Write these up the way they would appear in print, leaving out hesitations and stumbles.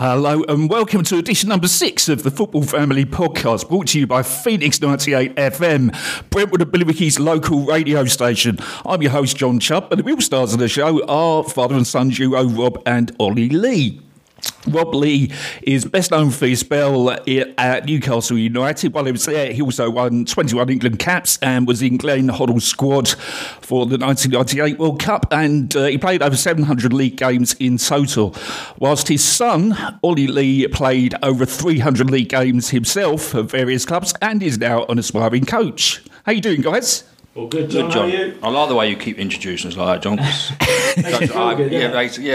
Hello and welcome to edition number 6 of the Football Family Podcast, brought to you by Phoenix 98FM, Brentwood and Billericay's local radio station. I'm your host, John Chubb, and the real stars of the show are father and son duo Rob and Ollie Lee. Rob Lee is best known for his spell at Newcastle United. While he was there, he also won 21 England caps and was in Glenn Hoddle's squad for the 1998 World Cup, and he played over 700 league games in total, whilst his son, Ollie Lee, played over 300 league games himself at various clubs and is now an aspiring coach. How you doing, guys? Well, good, John. How are you? I like the way you keep introducing us like that, John.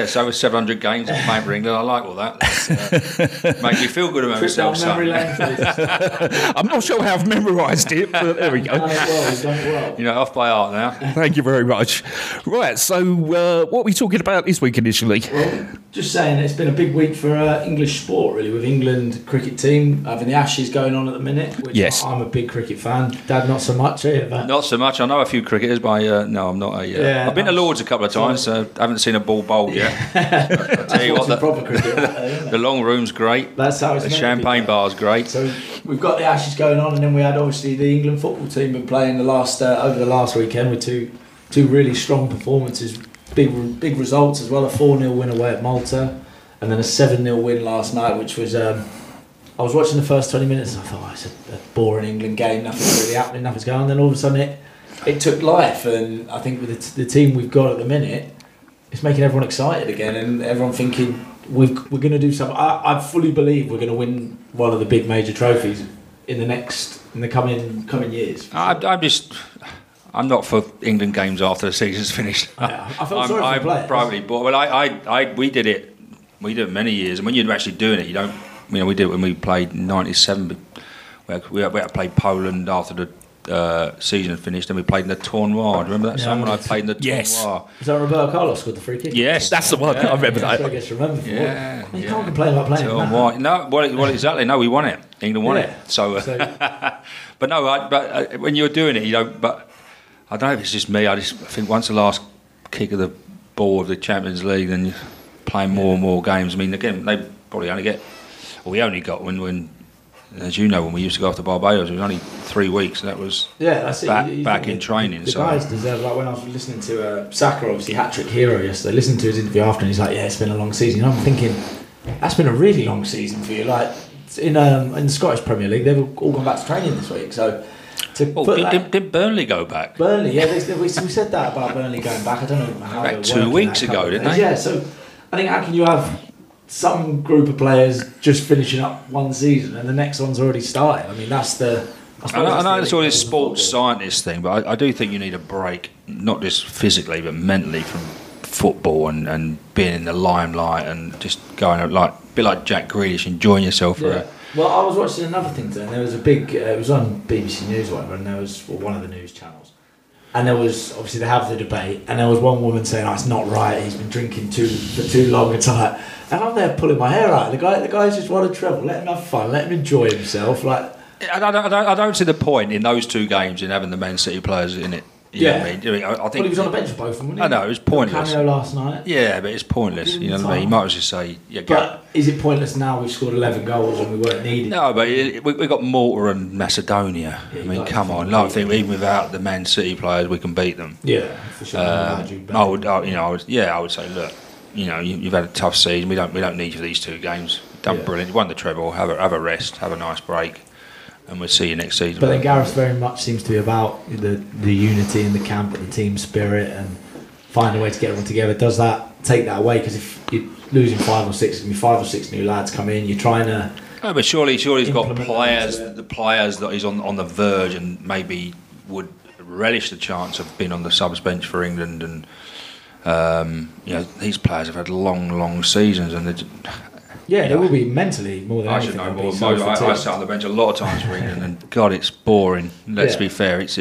So with 700 games at playing for England, I like all that. Make you feel good about yourself, son. I'm not sure how I've memorised it, but there we go. Well. You know, off by heart now. Thank you very much. Right, so what are we talking about this week initially? Well, just saying it's been a big week for English sport, really, with England cricket team having the Ashes going on at the minute, which yes. I'm a big cricket fan. Dad, not so much here. But... Not so much. I know a few cricketers, but no, I'm not. I've been to Lords a couple of times, so I haven't seen a ball bowled yet. I tell you what, the long room's great. That's how it's. The champagne bar's great. So we've got the Ashes going on, and then we had obviously the England football team been playing the last over the last weekend with two really strong performances, big results as well. A 4-0 win away at Malta, and then a 7-0 win last night, which was. I was watching the first 20 minutes, and I thought it's a boring England game. Nothing's really happening. Nothing's going on. Then all of a sudden it took life, and I think with the team we've got at the minute, it's making everyone excited again, and everyone thinking we're going to do something. I fully believe we're going to win one of the big major trophies in the coming years. I'm not for England games after the season's finished. Yeah, I felt sorry for the players. I'm privately bored. Well, we did it many years, and when you're actually doing it, you don't. You know, we did it when we played '97. We had to play Poland after the. Season finished, and we played in the tournoi. Remember that song when I played in the tournoi? Is that Roberto Carlos scored the free kick? Yes, that's the one. I remember that. I guess remember. Yeah, you can't complain about playing that. No, well, exactly. No, we won it. England won it. So. But no, but when you're doing it, you know. But I don't know if it's just me. I think once the last kick of the ball of the Champions League, then you're playing more and more games. I mean, again, they probably only get. Well, we only got when. As you know, when we used to go off to Barbados, it was only 3 weeks, and that was back in training. The guys deserve, like when I was listening to Saka, obviously hat-trick hero yesterday, listened to his interview after, and he's like, yeah, it's been a long season. And I'm thinking, that's been a really long season for you. Like in the Scottish Premier League, they've all gone back to training this week, so... Did Burnley go back? Burnley, yeah, we said that about Burnley going back. I don't know how they were. Back 2 weeks ago, didn't they? Yeah, so I think how can you have... some group of players just finishing up one season and the next one's already started. I mean, that's the... I know it's all this sports scientist thing, but I do think you need a break, not just physically, but mentally from football and being in the limelight and just going like a bit like Jack Grealish, enjoying yourself for it. Well, I was watching another thing today, and there was a big... it was on BBC News or whatever, and there was one of the news channels. And there was, obviously, they have the debate, and there was one woman saying, oh, it's not right, he's been drinking for too long, it's like... And I'm there pulling my hair out. The guy's just want to travel. Let him have fun. Let him enjoy himself. Like I don't see the point in those two games in having the Man City players in it. You know what I mean? I think he was on the bench for both of them, wasn't he? I know, it was pointless. Cameo last night. Yeah, but it's pointless. You know what I mean? You might as well say... Yeah, but is it pointless now we've scored 11 goals and we weren't needed? No, but we've got Malta and Macedonia. Yeah, I mean, come on. I think even without the Man City players, we can beat them. Yeah, for sure. I would say, look, you know, you've had a tough season. We don't need you for these two games. Done brilliant. You won the treble. Have a rest. Have a nice break, and we'll see you next season. But then Gareth very much seems to be about the unity in the camp and the team spirit, and find a way to get everyone together. Does that take that away? Because if you're losing 5 or 6, I mean, 5 or 6 new lads come in. You're trying to. No, but surely he's got players. The players that he's on the verge, and maybe would relish the chance of being on the subs bench for England and. You know, these players have had long seasons, and they will be mentally more than anything. I should know more. I sat on the bench a lot of times for England, and God, it's boring. Let's be fair. It's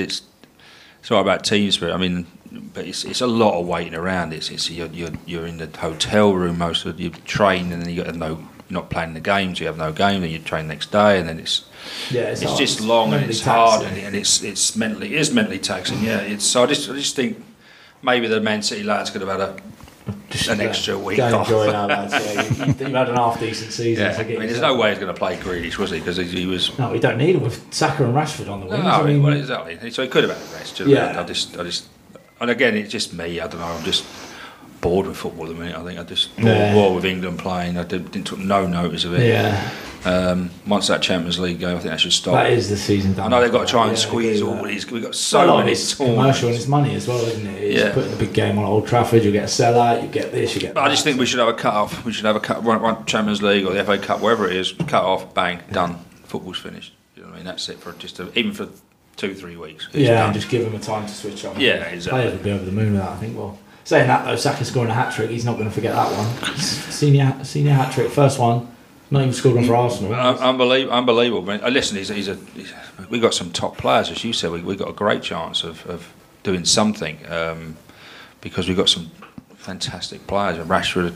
all about team spirit. I mean, but it's a lot of waiting around. It's you're in the hotel room most of. You train, and then you got no. You're not playing the games. You have no game, and you train the next day, and then it's just long and it's hard, and it's mentally taxing. Yeah, it's so I just think. Maybe the Man City lads could have had a just an extra week off. Enjoy that, lads. Yeah, you've had an half-decent season. Yeah. There's no way he's going to play Grealish, was he? Because he was... No, we don't need him with Saka and Rashford on the wings. No, well, exactly. So he could have had a rest. Yeah. And again, it's just me. I don't know. I'm just bored with football at the minute. I think I just bored with England playing. I didn't took no notice of it. Yeah. Once that Champions League game, I think that should stop. That is the season done. I know they've got to try and squeeze all these. We've got so many tournaments. Commercial and it's money as well, isn't it? It's putting a big game on Old Trafford. You'll get a sellout. You get this. You get. But I just think we should have a cut off. We should have a cut. Run Champions League or the FA Cup, wherever it is. Cut off. Bang. Done. Football's finished. You know what I mean? That's it for just even for 2-3 weeks. And just give them a time to switch on. Yeah, exactly. Players would be over the moon with that. I think. Well, saying that though, Saka scoring a hat trick. He's not going to forget that one. senior hat trick. First one. No, he scored one for Arsenal. Unbelievable. Man. Listen, we've got some top players, as you said. We've got a great chance of doing something because we've got some fantastic players. And Rashford,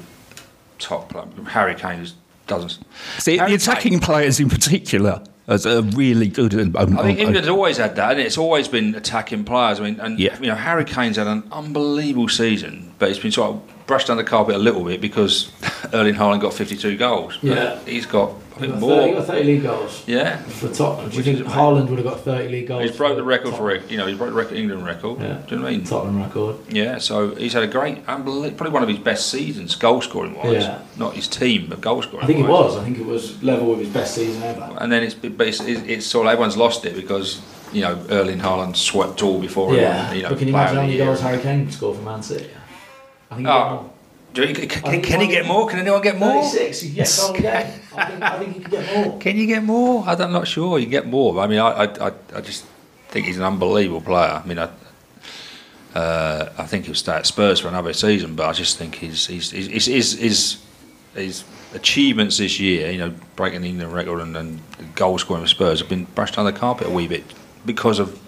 top player. Harry Kane doesn't. See, the attacking players in particular are really good. I think England's always had that, and it's always been attacking players. I mean, Harry Kane's had an unbelievable season, but it's been sort of brushed under the carpet a little bit because Erling Haaland got 52 goals. Yeah. He's got, I think, more. He got 30 league goals. Yeah. For Tottenham. Do you think Haaland would have got 30 league goals? He's broke the record for England record. Yeah. Do you know what I mean? Tottenham record. Yeah, so he's had a great, probably one of his best seasons, goal scoring wise. Yeah. Not his team, but goal scoring. I think it was level with his best season ever. And then it's sort of everyone's lost it because, you know, Erling Haaland swept all before him. Yeah. And, but can you imagine how many goals Harry Kane scored for Man City? I think can he get more? Can anyone get more? 36, yes. I think he can get more. Can you get more? I'm not sure. You can get more. I mean, I just think he's an unbelievable player. I mean, I think he'll stay at Spurs for another season, but I just think his achievements this year, you know, breaking the England record and goal scoring for Spurs, have been brushed under the carpet a wee bit because of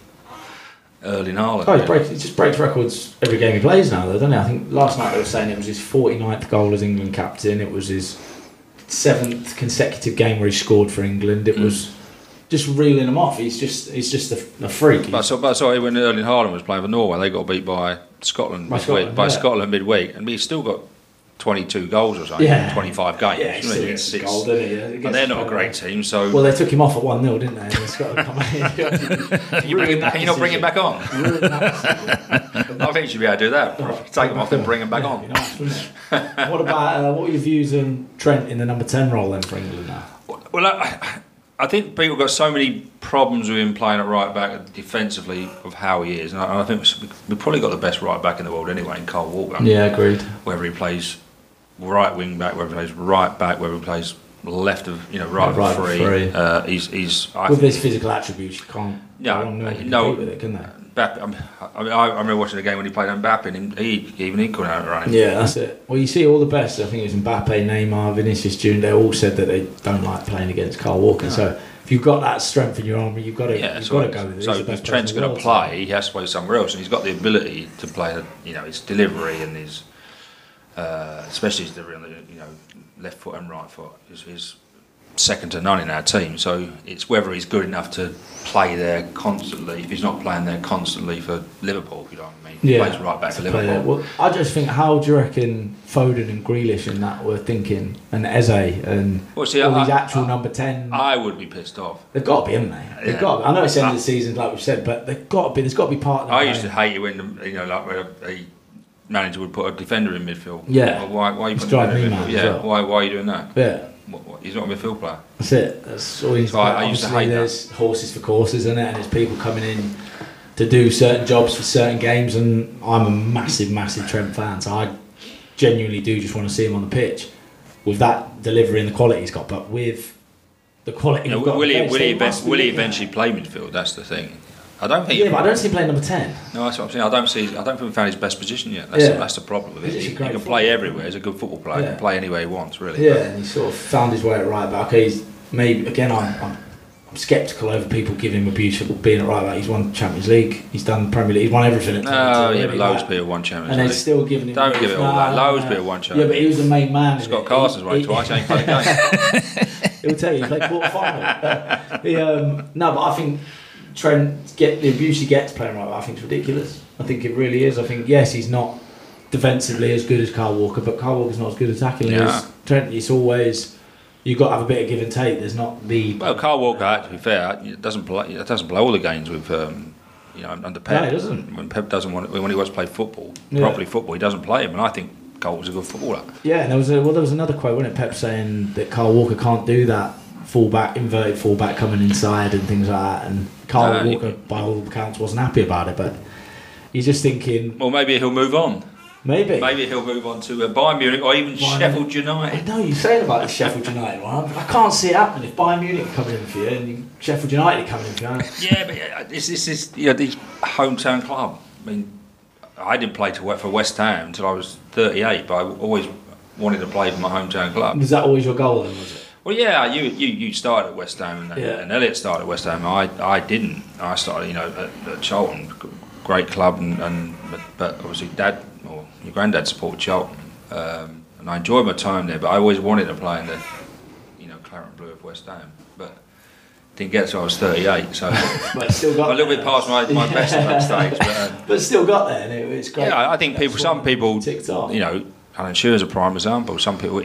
Erling Haaland. He just breaks records every game he plays now, though, doesn't he? I think last night they were saying it was his 49th goal as England captain. It was his 7th consecutive game where he scored for England. It was just reeling him off. He's just a freak. But when Erling Haaland was playing for Norway, they got beat by Scotland midweek, and he's still got 22 goals or something in 25 games. Yeah, it's goal, doesn't it? But they're not a great team, so... Well, they took him off at 1-0, didn't they? He's got to come Can you not bring him back on? I think you should be able to do that. Take him off and bring him back on. Nice, what about, what are your views on Trent in the number 10 role then for England now? Well, I think people got so many problems with him playing at right back defensively of how he is, and I think we've probably got the best right back in the world anyway in Kyle Walker. Yeah, agreed. Whether he plays right wing back, whether he plays right back, whether he plays left of right of three. With his physical attributes, you can't. Compete with it, can they? I remember watching the game when he played Mbappe, and he couldn't outrun him. Yeah, that's it. Well, you see, all the best. I think it was Mbappe, Neymar, Vinicius Junior. They all said that they don't like playing against Kyle Walker. No. So if you've got that strength in your army, you've got to go with it. So if Trent's going to play, he has to play somewhere else, and he's got the ability to play. You know, his delivery and his, especially his delivery on the left foot and right foot is second to none in our team. So it's whether he's good enough to play there constantly. If he's not playing there constantly for Liverpool, if you know what I mean. He plays right back for Liverpool. Well, I just think, how do you reckon Foden and Grealish and that were thinking, and Eze and his actual number 10? I would be pissed off. They've got to be, haven't they? They've got to be. I know it's the end of the season, like we've said, but they've got to be. There's got to be part of that. I used to hate it when a manager would put a defender in midfield. Yeah. Why are you putting a defender in midfield? Yeah. Well. Why are you doing that? Yeah. He's not a midfield player. That's it. That's all he's got. I used to hate that. There's horses for courses, isn't it? And there's people coming in to do certain jobs for certain games. And I'm a massive, massive Trent fan, so I genuinely do just want to see him on the pitch with that delivery and the quality he's got. But with the quality, will he eventually play midfield? That's the thing. I don't think. Yeah, but I don't see him playing number 10. No, that's what I'm saying. I don't think we found his best position yet. That's the problem with it. He can play everywhere. He's a good football player. He can play anywhere he wants, really. Yeah, and he sort of found his way at right back. He's maybe again. I'm sceptical over people giving him abuse for being at right back. He's won Champions League. He's done Premier League. He's won everything. But loads of people won Champions League. And they're still giving him. Don't give it all that. Loads of people won Champions League. Yeah, but he was the main man. Scott Carson's won twice. Ain't played a game. He'll tell you he played quarter final. No, but I think. Trent, the abuse he gets playing right back, I think it's ridiculous. I think it really is. I think, yes, he's not defensively as good as Kyle Walker, but Kyle Walker's not as good attacking as Trent. It's always, you've got to have a bit of give and take. There's not the... Well, Kyle Walker, to be fair, it doesn't play all the games with... under Pep. No, he doesn't. When Pep doesn't want it, when he wants to play football, properly football, he doesn't play him. And I think Kyle was a good footballer. Yeah, and there was another quote, wasn't it? Pep saying that Kyle Walker can't do that inverted fullback coming inside and things like that. And Kyle Walker, by all accounts, wasn't happy about it. But he's just thinking, well, maybe he'll move on. Maybe he'll move on to Bayern Munich or even Sheffield United. I know you're saying about the Sheffield United one. I can't see it happening if Bayern Munich coming in for you and Sheffield United coming in for you. Yeah, but this is the hometown club. I mean, I didn't play for West Ham until I was 38, but I always wanted to play for my hometown club. Was that always your goal then, was it? Well, yeah, you started at West Ham and Elliot started at West Ham. I didn't. I started, at Charlton, great club, but obviously Dad... Your granddad supported Charlton, and I enjoyed my time there. But I always wanted to play in the, claret and blue of West Ham. But didn't get till I was 38, so but still got a little bit past my best at that stage. But still got there, and it's great. Yeah, I think some people, Alan Shearer's a prime example. Some people,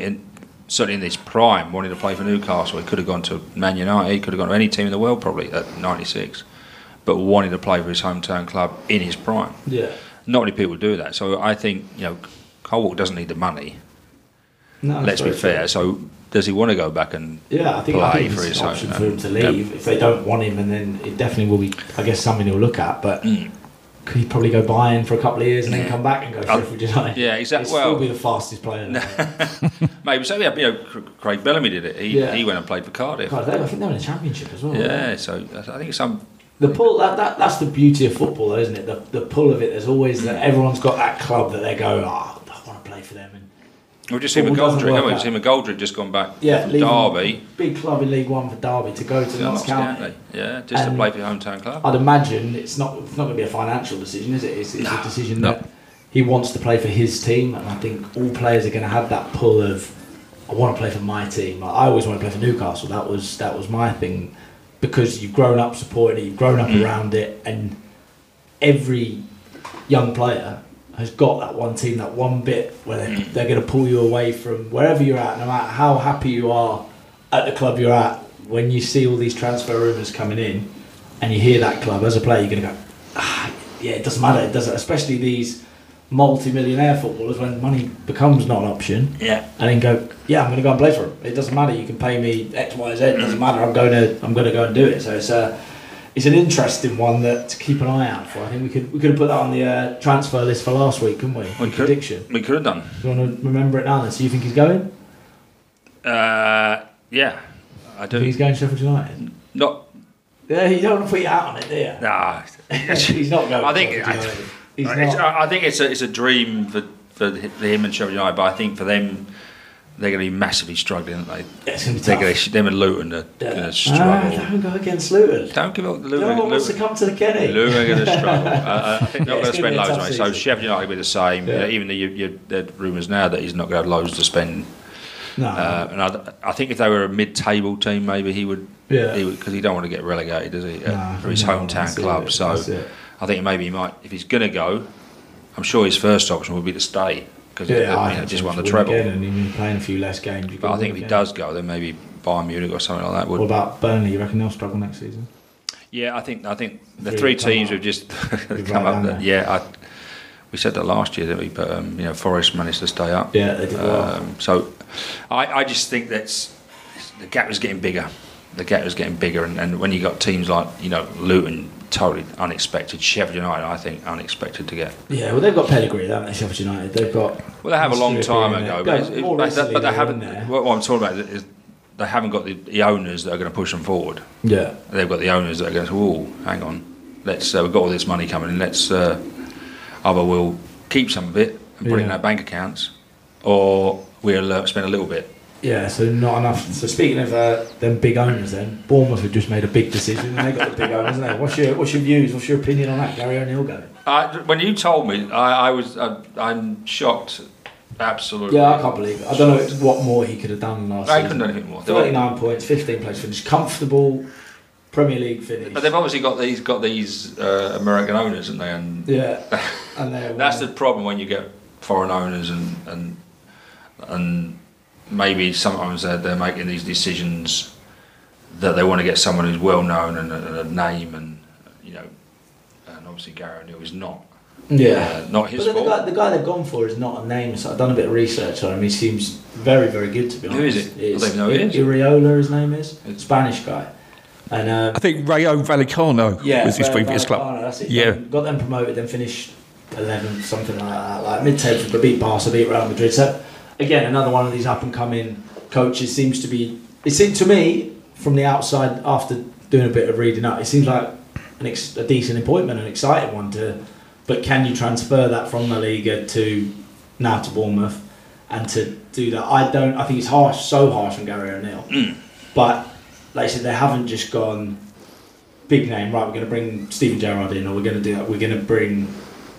certainly in his prime, wanted to play for Newcastle. He could have gone to Man United. He could have gone to any team in the world probably at 96, but wanted to play for his hometown club in his prime. Yeah. Not many people do that, so I think Kyle Walker doesn't need the money. No, let's be fair. True. So does he want to go back and play for his option for him to leave if they don't want him, and then it definitely will be, I guess, something he'll look at. But could he probably go Bayern for a couple of years and then come back and go Sheffield United? Yeah, exactly. He'll still be the fastest player. Maybe so. Yeah, Craig Bellamy did it. He went and played for Cardiff. I think they were in the Championship as well. Yeah, so I think some. The pull that's the beauty of football, though, isn't it? The pull of it. There's always that everyone's got that club that they go, I want to play for them. And we've just seen McGoldrick. We've seen McGoldrick just gone back. Yeah, from Derby, big club in League One for Derby to go to Notts County. Yeah, just to play for your hometown club. I'd imagine it's not going to be a financial decision, is it? It's a decision that he wants to play for his team, and I think all players are going to have that pull of I want to play for my team. Like, I always want to play for Newcastle. That was my thing. Because you've grown up supporting it, you've grown up around it, and every young player has got that one team, that one bit where they're going to pull you away from wherever you're at, no matter how happy you are at the club you're at. When you see all these transfer rumours coming in and you hear that club, as a player, you're going to go, it doesn't matter, it doesn't. Especially these multi-millionaire footballers, when money becomes not an option, and then go, I'm going to go and play for them. It doesn't matter. You can pay me X, Y, Z. It doesn't matter. I'm going to go and do it. So it's an interesting one that to keep an eye out for. I think we could have put that on the transfer list for last week, couldn't we? Prediction. We could have done. Do you want to remember it now? Then? So you think he's going? Yeah, I do. He's going to Sheffield United. Not. Yeah, you don't want to put you out on it, do you? Nah, he's not going. I think. I think it's a dream for him and Sheffield United, but I think for them, they're going to be massively struggling, aren't they? It's going to be tough. Them and Luton are going to struggle. Don't go against Luton. Don't give up Luton. No one wants to come to the Kenny. Luton are going to struggle. I think they're not going to spend loads of money. So Sheffield United will be the same. Yeah. Even the rumours now that he's not going to have loads to spend. No. And I think if they were a mid-table team, maybe he would... Yeah. Because he don't want to get relegated, does he? For his hometown club. So... I think maybe he might, if he's going to go, I'm sure his first option would be to stay because he just won the treble. And he's been playing a few less games. But I think if he does go, then maybe Bayern Munich or something like that would. What about Burnley? You reckon they'll struggle next season? Yeah, I think the three teams have just come up. We said that last year, didn't we? But Forest managed to stay up. Yeah, they did well. So I just think that's the gap is getting bigger. The gap is getting bigger, and when you got teams like Luton. Totally unexpected. Sheffield United, I think, unexpected to get. Yeah, well, they've got pedigree, haven't they? Sheffield United, they've got. Well, they have a long time ago, but they haven't. What I'm talking about is they haven't got the owners that are going to push them forward. Yeah, they've got the owners that are going to. Hang on, let's. We've got all this money coming in. Let's either we'll keep some of it and put it in our bank accounts, or we'll spend a little bit. Yeah, so not enough. So speaking of them big owners, then Bournemouth have just made a big decision, and they got the big owners, haven't they? What's your views? What's your opinion on that? Gary O'Neill going? When you told me, I'm shocked. Absolutely. Yeah, I can't believe it. I don't know what more he could have done last season. They couldn't do anything more. 39 points, 15 place finish, comfortable Premier League finish. But they've obviously got these American owners, haven't they? And that's the problem when you get foreign owners and maybe sometimes they're making these decisions that they want to get someone who's well known and a name, and you know, and obviously Gary O'Neill is not. Yeah, not his fault. The guy they've gone for is not a name. So I've done a bit of research on him. He seems very, very good, to be honest. Who is it? I don't know who it is. Iriola, his name is. It's Spanish guy. And I think Rayo Vallecano was his previous club. That's it. Yeah, got them promoted, then finished 11th, something like that, like mid-table. But beat Barca, beat Real Madrid. So again, another one of these up-and-coming coaches seems to be. It seemed to me from the outside, after doing a bit of reading up, it seems like a decent appointment, an exciting one to. But can you transfer that from La Liga to now to Bournemouth, and to do that? I think it's harsh, so harsh on Gary O'Neill. But like I said, they haven't just gone big name. Right, we're going to bring Steven Gerrard in, or we're going to do that. We're going to bring.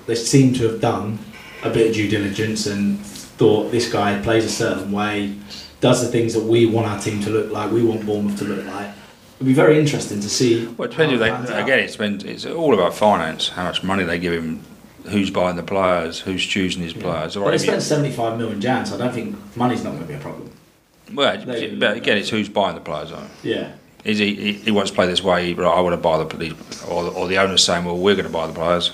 They seem to have done a bit of due diligence and thought this guy plays a certain way, does the things that we want our team to look like. We want Bournemouth to look like. It'd be very interesting to see. Well, it's all about finance. How much money they give him, who's buying the players, who's choosing his players. But they spent 75 million Jan, so I don't think money's not going to be a problem. Well, it's who's buying the players. Yeah. Is he wants to play this way? But I want to buy or the owner's saying, well, we're going to buy the players,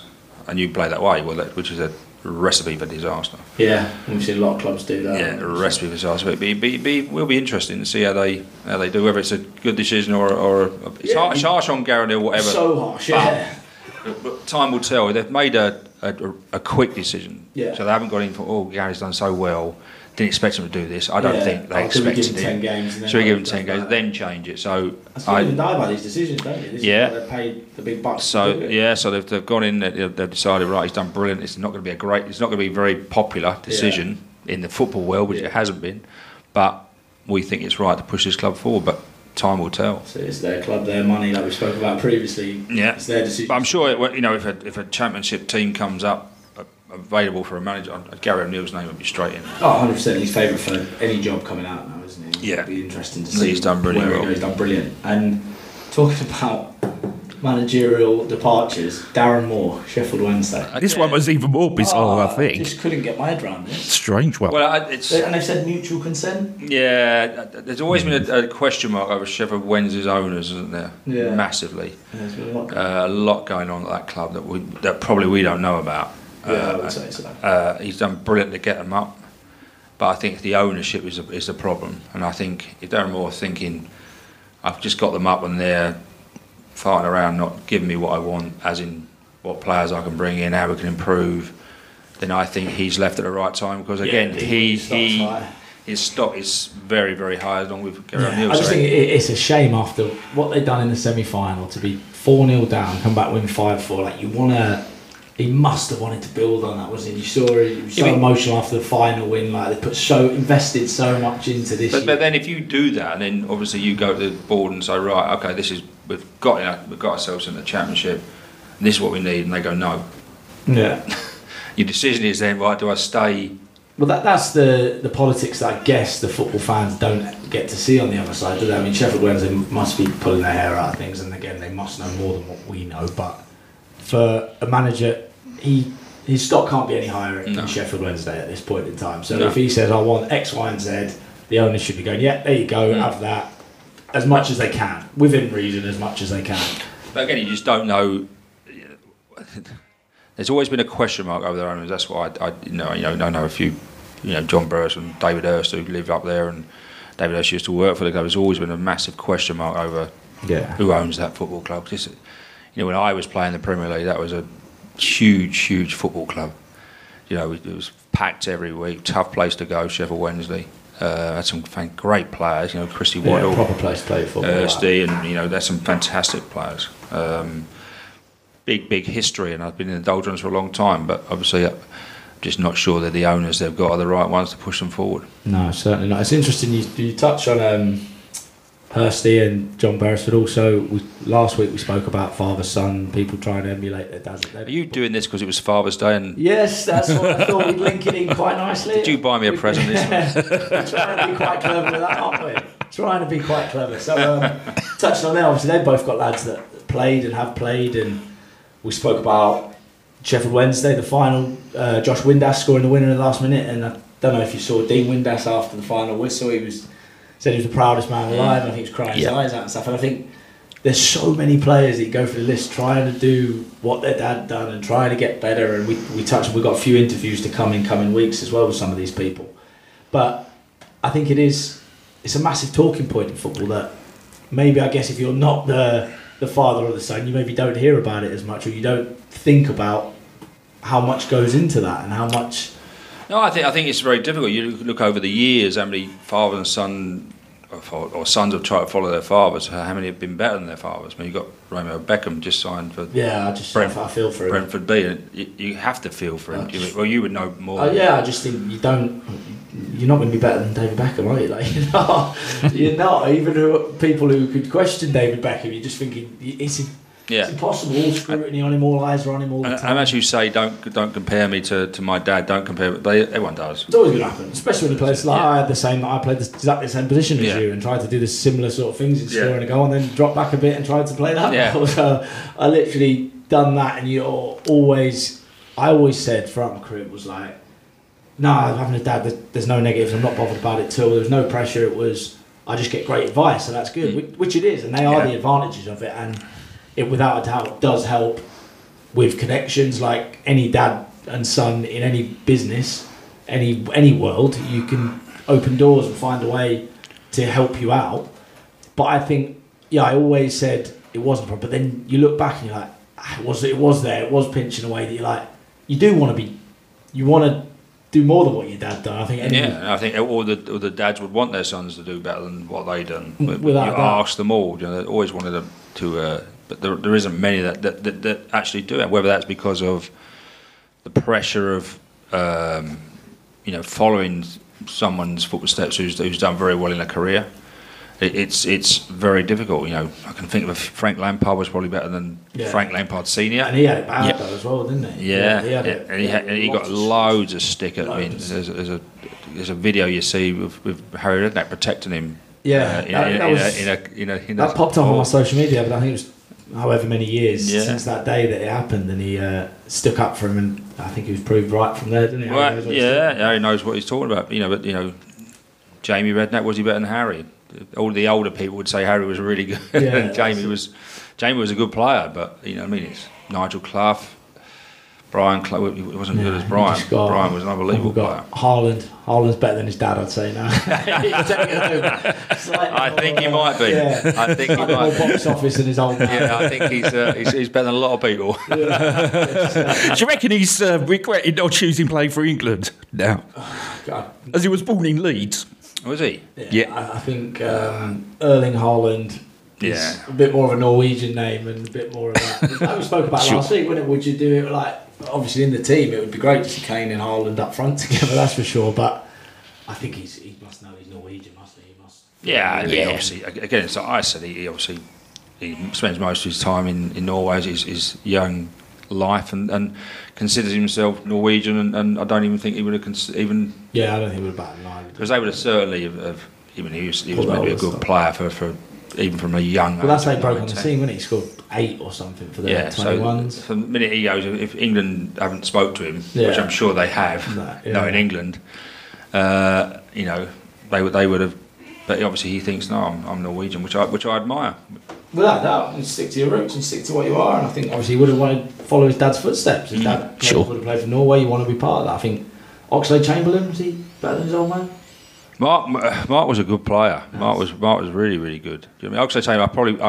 and you play that way. Well, which is a recipe for disaster. Yeah, we've seen a lot of clubs do that. Yeah, a recipe for disaster. But it will be interesting to see how they do, whether it's a good decision or it's harsh on Gary O'Neill, whatever. So harsh, yeah. But time will tell. They've made a quick decision. Yeah. So they haven't got in for, Gary's done so well, didn't expect him to do this. I don't think they expected him. Should we give him 10 games, then change it? So I even die by these decisions, don't you? This is why they paid the big bucks. So they've gone in. They've decided, right, he's done brilliant. It's not going to be It's not going to be a very popular decision in the football world, which it hasn't been. But we think it's right to push this club forward. But time will tell. So it's their club, their money, like we spoke about previously. Yeah, it's their decision. But I'm sure if a championship team comes up available for a manager, Gary O'Neill's name would be straight in. Oh, 100%. He's favourite for any job coming out now, isn't he? Yeah. It'd be interesting to see. He's done brilliant. He's done brilliant. And talking about managerial departures, Darren Moore, Sheffield Wednesday. This one was even more bizarre, I think. I just couldn't get my head around it. Strange one. Well, and they've said mutual consent? Yeah. There's always been a question mark over Sheffield Wednesday's owners, isn't there? Yeah. Massively. Yeah, there's been a lot going on at that club that probably we don't know about. I would say so. He's done brilliant to get them up, but I think the ownership is the problem. And I think if Darren Moore thinking, I've just got them up and they're farting around, not giving me what I want, as in what players I can bring in, how we can improve, then I think he's left at the right time, because again, his stock is very, very high, along with Gary O'Neill. I just think it's a shame after what they've done in the semi-final to be 4-0 down, come back win 5-4. Like, you want to. He must have wanted to build on that, wasn't he? You saw he was so emotional after the final win. Like, they invested so much into this. But then, if you do that, and then obviously you go to the board and say, right, okay, we've got ourselves in the championship. This is what we need, and they go, no. Yeah. Your decision is then, right? Do I stay? Well, that's the politics that I guess the football fans don't get to see on the other side, do they? I mean, Sheffield Wednesday must be pulling their hair out of things, and again, they must know more than what we know. But for a manager. His stock can't be any higher than Sheffield Wednesday at this point in time. So if he says, I want X, Y and Z, the owners should be going, yeah, there you go, have that, as much as they can, within reason, as much as they can. But again, you just don't know. There's always been a question mark over their owners. That's why I know a few, John Burris and David Hurst, who lived up there, and David Hurst used to work for the club. There's always been a massive question mark over who owns that football club. Just, when I was playing the Premier League, that was a huge football club. It was packed every week. Tough place to go, Sheffield Wednesday. Had some great players. Christy Waddle, proper place to play football. Hursty, and there's some fantastic players. Big history, and I've been in the doldrums for a long time. But obviously, I'm just not sure that the owners they've got are the right ones to push them forward. No, certainly not. It's interesting you touch on Hursty and John Beresford. Also, last week we spoke about father-son, people trying to emulate their dads. Are you doing this because it was Father's Day? And yes, that's what I thought. We'd link it in quite nicely. Did you buy me a present this week? We're trying to be quite clever with that, aren't we? Trying to be quite clever. So, touching on that, obviously they've both got lads that played and have played, and we spoke about Sheffield Wednesday, the final, Josh Windass scoring the winner in the last minute, and I don't know if you saw Dean Windass after the final whistle, he said he was the proudest man alive, and I think he was crying his eyes out and stuff. And I think there's so many players that go for the list trying to do what their dad done and trying to get better, and we've got a few interviews to come in coming weeks as well with some of these people. But I think it's a massive talking point in football that maybe, I guess, if you're not the father or the son, you maybe don't hear about it as much, or you don't think about how much goes into that and how much... No, I think it's very difficult. You look over the years, how many father and son... or sons have tried to follow their fathers. How many have been better than their fathers? I mean, you've got Romeo Beckham just signed for... Yeah, I feel for him. Brentford B. And you have to feel for him. You would know more. Yeah, I just think you're not going to be better than David Beckham, are you? Like, you're not. Even people who could question David Beckham, you're just thinking, it's impossible. All scrutiny on him, all eyes are on him all the time. And as you say, don't compare me to my dad. Don't compare. Everyone does. It's always going to happen, especially when a place like I had the same. I played exactly the same position as you and tried to do the similar sort of things and scoring a goal, and then dropped back a bit and tried to play that. Yeah. So I literally done that, and I always said throughout my career, it was like, no, I'm having a dad. There's no negatives. I'm not bothered about it at all. There's no pressure. It was I just get great advice, and that's good, which it is, and they are the advantages of it, and. It without a doubt does help with connections. Like any dad and son in any business, any world, you can open doors and find a way to help you out. But I think, I always said it wasn't a problem. But then you look back and you're like, it was pinching away that you're like, you want to do more than what your dad done. I think. I think all the dads would want their sons to do better than what they done. Ask them all. They always wanted them to. But there isn't many that actually do it. Whether that's because of the pressure of following someone's footsteps who's done very well in a career, it's very difficult. I can think of Frank Lampard was probably better than Frank Lampard Senior, and he had it bad though as well, didn't he? Yeah, he got loads of stick at him. There's a video you see with Harry Redknapp protecting him. Yeah, that popped up on my social media, but I think it was. However many years since that day that it happened, and he stuck up for him, and I think he was proved right from there, didn't he? Well, Harry knows what he's talking about. But Jamie Redknapp, was he better than Harry? All the older people would say Harry was really good, and Jamie was a good player, but it's Nigel Clough, Brian Clough. He wasn't good as Brian. Brian was an unbelievable player. Haaland's better than his dad, I'd say now. I think he might be. Yeah. I think he might be. Box office in his own. Yeah, I think he's better than a lot of people. Do you reckon he's regretted not choosing playing for England now? Oh, God. As he was born in Leeds. Was he? Yeah. I think Erling Haaland... It's a bit more of a Norwegian name and a bit more of that. Like we spoke about last week, wouldn't it? Would you do it like, obviously in the team, it would be great to see Kane and Haaland up front together, that's for sure. But I think he must know he's Norwegian, mustn't he? Obviously, again, it's like I said, he spends most of his time in Norway, his young life, and considers himself Norwegian, and I don't even think he would have even. Yeah, I don't think he would have batted an eye. Because they would have certainly have. He was maybe a good player for even from a young age. Well, that's how he broke on the scene, wasn't he? He scored 8 or something for the 21s. So, the minute he goes, if England haven't spoke to him, which I'm sure they have, in England, they would have. But obviously, he thinks, no, I'm Norwegian, which I admire. Without doubt, you stick to your roots and stick to what you are. And I think obviously he would have wanted to follow his dad's footsteps. His dad would have played for Norway. You want to be part of that. I think Oxlade-Chamberlain, was he better than his old man? Mark was a good player. Nice. Mark was really, really good. I mean, I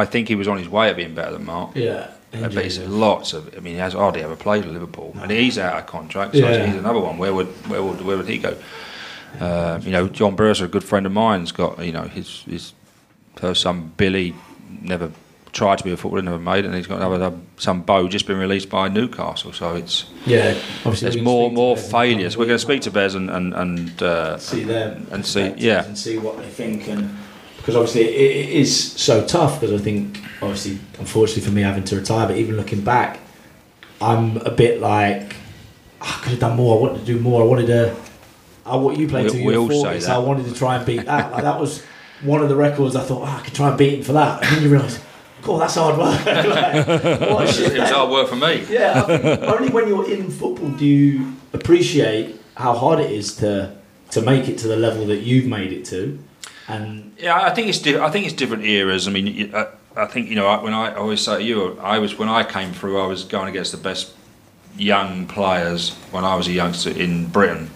think he was on his way at being better than Mark. Yeah, but he's lots of. I mean, he has hardly ever played at Liverpool, and he's out of contract. So he's another one. Where would he go? John Bursa, a good friend of mine, has got his her son Billy never tried to be a footballer, never made it, and he's got another son Bo just been released by Newcastle. So it's obviously there's more failures. We're going to speak to Bez and see them and see and see what they think, and because obviously it is so tough. Because I think obviously unfortunately for me having to retire, but even looking back, I'm a bit like I could have done more. I wanted to do more. I wanted to. What you played till you were 40, so I wanted to try and beat that. Like that was one of the records I thought I could try and beat him for that, and then you realise. cool, that's hard work. What a shit. It was hard work for me. Yeah, I think only when you're in football do you appreciate how hard it is to make it to the level that you've made it to. And yeah, I think it's different eras. I mean, I think, you know, when I always say to you, when I came through, I was going against the best young players when I was a youngster in Britain.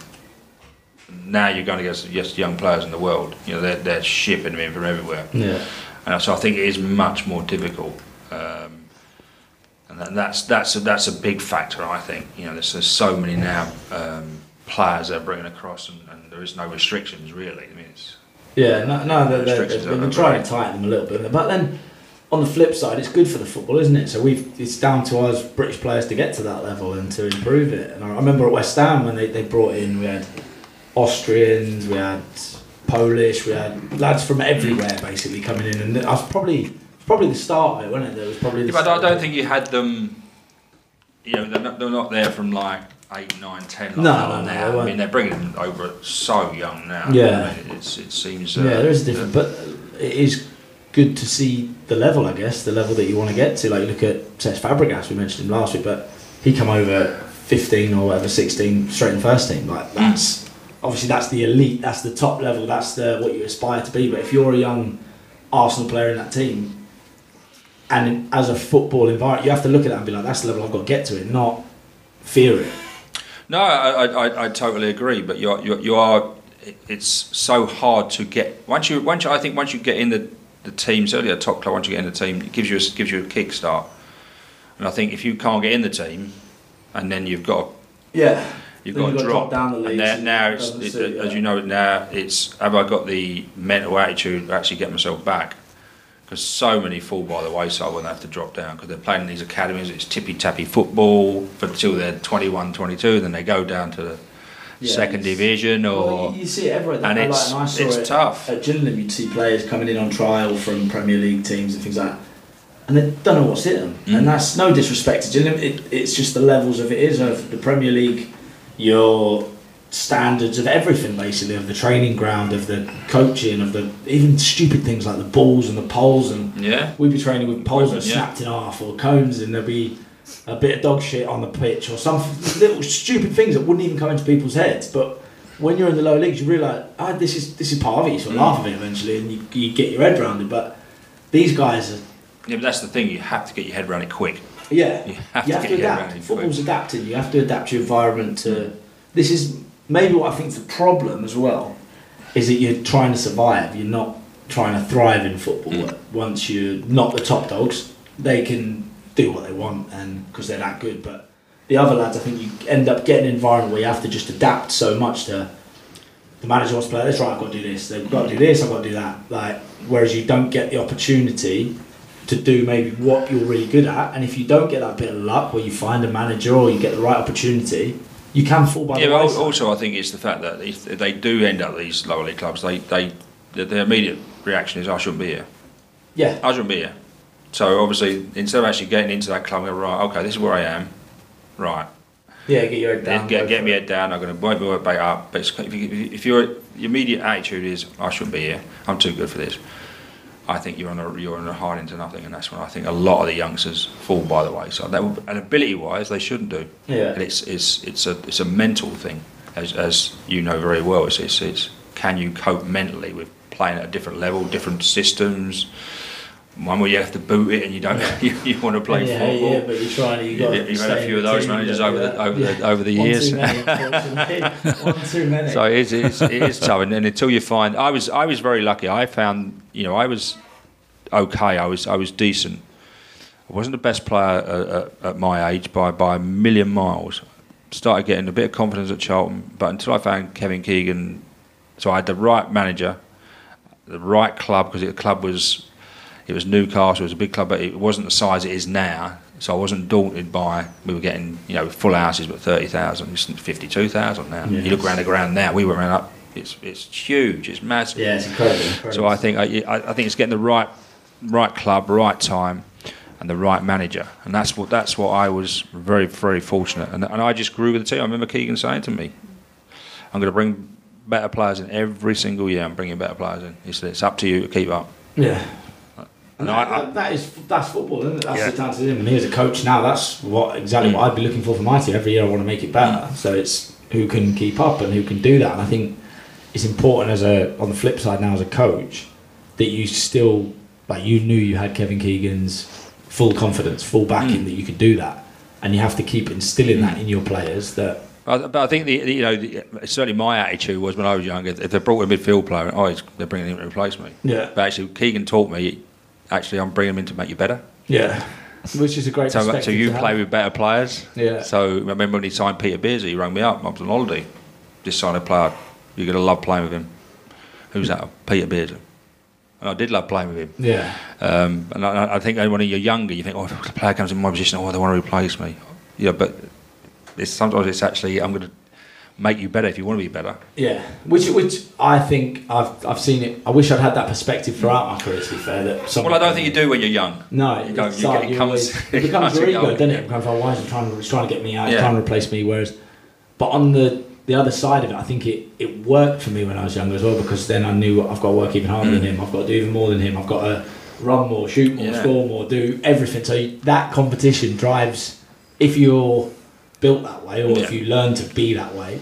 Now you're going against just young players in the world. You know, they're shipping them in from everywhere. Yeah. And so I think it is much more difficult, and that's a big factor. I think, you know, there's so many now players they're bringing across, and there is no restrictions really. I mean, it's they're trying to tighten them a little bit. But then, on the flip side, it's good for the football, isn't it? So it's down to us British players to get to that level and to improve it. And I remember at West Ham when they brought in, we had Austrians, we had Polish, we had lads from everywhere basically coming in, and I was probably the start of it, wasn't it? There was probably the but I don't think you had them, you know, they're not there from like 8, 9, 10 like now. I mean, they're bringing them over so young now. Yeah. I mean, it seems... yeah, there is a difference, but it is good to see the level, I guess, the level that you want to get to. Like, look at Cesc Fabregas, we mentioned him last week, but he come over 15 or whatever, 16, straight in the first team. Like, that's... obviously that's the elite, that's the top level, that's what you aspire to be. But if you're a young Arsenal player in that team, and as a football environment, you have to look at that and be like, that's the level I've got to get to it, not fear it. No, I totally agree. But you are. It's so hard to get once you. I think once you get in the team, certainly a top club, once you get in the team, it gives you a kickstart. And I think if you can't get in the team, and then you've got you've got to drop down the leagues. And now it's as you know now, it's have I got the mental attitude to actually get myself back? Because so many fall by the wayside when they have to drop down, because they're playing in these academies. It's tippy-tappy football until they're 21, 22, then they go down to the second division. Or well, you see it everywhere. And it's tough. At Gillingham, you'd see players coming in on trial from Premier League teams and things like that, and they don't know what's hit them. Mm. And that's no disrespect to Gillingham. It's just the levels of it is of the Premier League. Your standards of everything, basically, of the training ground, of the coaching, of the even stupid things like the balls and the poles, and we'd be training with poles that are snapped in half or cones, and there'd be a bit of dog shit on the pitch or some little stupid things that wouldn't even come into people's heads. But when you're in the lower leagues, you realise, oh, this is part of it. You sort of laugh at it eventually, and you get your head around it. But these guys are. Yeah, but that's the thing. You have to get your head around it quick. Yeah, you have to adapt. Football's adapting. You have to adapt your environment to. This is maybe what I think is the problem as well, is that you're trying to survive. You're not trying to thrive in football. Mm. Once you're not the top dogs, they can do what they want, and because they're that good. But the other lads, I think you end up getting an environment where you have to just adapt so much to. The manager wants to play this, right? I've got to do this. They've got to do this. I've got to do that. Like, whereas you don't get the opportunity to do maybe what you're really good at, and if you don't get that bit of luck where you find a manager or you get the right opportunity, you can fall by the wayside. Yeah, but also I think it's the fact that if they do end up at these lower league clubs, their immediate reaction is, I shouldn't be here. Yeah. I shouldn't be here. So obviously, instead of actually getting into that club, I'm going, right, okay, this is where I am, right. Yeah, get your head down. Get my head down, I'm going to work back up. But if your immediate attitude is, I shouldn't be here, I'm too good for this, I think you're on a hard into nothing, and that's when I think a lot of the youngsters fall by the way. So that, and ability-wise, they shouldn't do. Yeah. And it's a mental thing, as you know very well. It's can you cope mentally with playing at a different level, different systems? One where you have to boot it and you don't you want to play football. Yeah, but you're trying to. You've had a few of those managers over the years. One too many. So it is tough, and until you find, I was very lucky. I found, you know, I was okay. I was decent. I wasn't the best player at my age by a million miles. Started getting a bit of confidence at Charlton, but until I found Kevin Keegan, so I had the right manager, the right club, because the club was. It was Newcastle, it was a big club, but it wasn't the size it is now. So I wasn't daunted by, we were getting, you know, full houses, but 30,000, it's 52,000 now. Yes. You look around the ground now, we were around up, it's huge, it's massive. Yeah, it's incredible. So I think it's getting the right club, right time, and the right manager. And that's what I was very, very fortunate. And I just grew with the team. I remember Keegan saying to me, I'm going to bring better players in every single year. I'm bringing better players in. He said, it's up to you to keep up. Yeah. And no, that's football, isn't it? That's the dance in. And me as a coach now, that's exactly what I'd be looking for my team. Every year I want to make it better. So it's who can keep up and who can do that. And I think it's important on the flip side now as a coach that you still, you knew you had Kevin Keegan's full confidence, full backing that you could do that. And you have to keep instilling that in your players that. But I think certainly my attitude was when I was younger. If they brought a midfield player, they're bringing him to replace me. Yeah. But actually, Keegan taught me. Actually, I'm bringing him in to make you better. Yeah. Which is a great. So you play with better players. Yeah. So I remember when he signed Peter Beardsley, he rang me up. I was on holiday. Just signed a player. You're gonna love playing with him. Who's that? Peter Beardsley. And I did love playing with him. Yeah. And I think when you're younger, you think, if a player comes in my position, they want to replace me. Yeah, but. Sometimes it's actually, I'm going to make you better if you want to be better. Yeah, which I think I've seen it. I wish I'd had that perspective throughout my career, to be fair. I don't think you do when you're young. No, it becomes your ego, doesn't it? It becomes, why is he trying to get me out, trying to replace me? Whereas, but on the other side of it, I think it worked for me when I was younger as well, because then I knew I've got to work even harder than him, I've got to do even more than him, I've got to run more, shoot more, score more, do everything. So that competition drives, if you're built that way, or if you learn to be that way,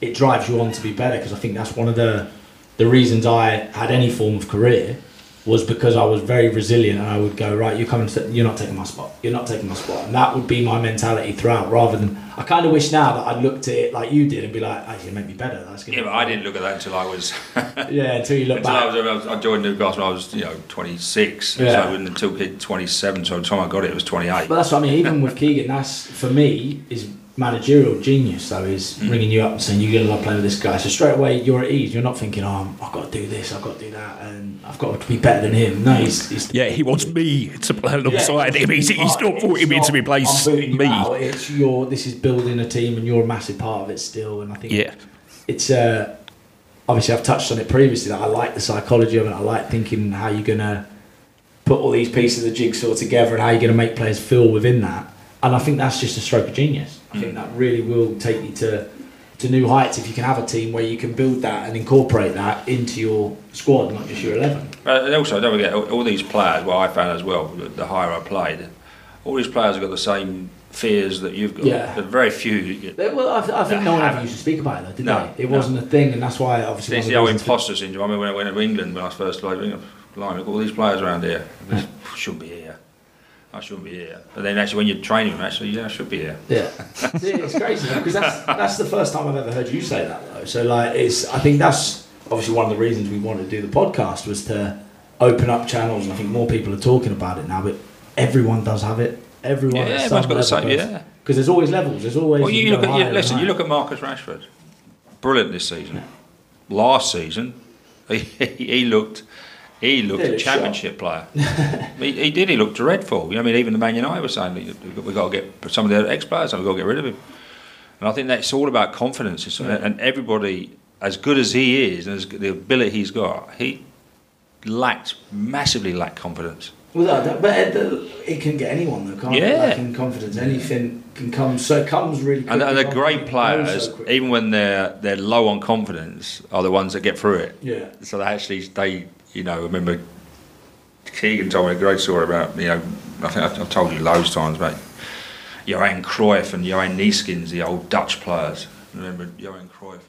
it drives you on to be better. Because I think that's one of the reasons I had any form of career, was because I was very resilient, and I would go, right, you're not taking my spot, and that would be my mentality throughout. Rather than, I kind of wish now that I looked at it like you did and be like, actually make me better. But I didn't look at that until I was until you look back. I joined Newcastle when I was 26, so until 27, so by the time I got it was 28. But that's what I mean, even with Keegan, that's for me is managerial genius. So he's ringing you up and saying, you're going to love playing with this guy. So straight away you're at ease. You're not thinking, I've got to do this, I've got to do that, and I've got to be better than him. No, he wants me to play alongside him. He's not wanting me to replace me. This is building a team, and you're a massive part of it still. And I think it's obviously I've touched on it previously, that I like the psychology of it. I like thinking how you're going to put all these pieces of the jigsaw together and how you're going to make players feel within that. And I think that's just a stroke of genius. I think that really will take you to new heights if you can have a team where you can build that and incorporate that into your squad, not just your 11. And also, don't forget, all these players, I found as well, the higher I played, all these players have got the same fears that you've got. Yeah. There are very few. I think no one ever used to speak about it, did they? It wasn't a thing, and that's why, obviously... It's the old imposter syndrome. I mean, when I went to England, when I first played, blimey, look at all these players around here. I shouldn't be here. But then actually when you're training them, I should be here. Yeah. It's crazy, because that's the first time I've ever heard you say that, though. So I think that's obviously one of the reasons we wanted to do the podcast, was to open up channels, and I think more people are talking about it now, but everyone does have it. Everyone has got the same, because there's always levels, there's always... Well, you look at Marcus Rashford. Brilliant this season. Yeah. Last season, he looked a championship player. he did. He looked dreadful. Even the Man United were saying, we've got to get some of the ex-players, and we've got to get rid of him. And I think that's all about confidence. And everybody, as good as he is, and as the ability he's got, he massively lacked confidence. But it can get anyone, though, can't it? Lacking confidence, anything can come. So it comes really quickly. And the great players, even when they're low on confidence, are the ones that get through it. Yeah. So they. I remember Keegan told me a great story about, I think I've told you loads of times about Johan Cruyff and Johan Neeskens, the old Dutch players. I remember Johan Cruyff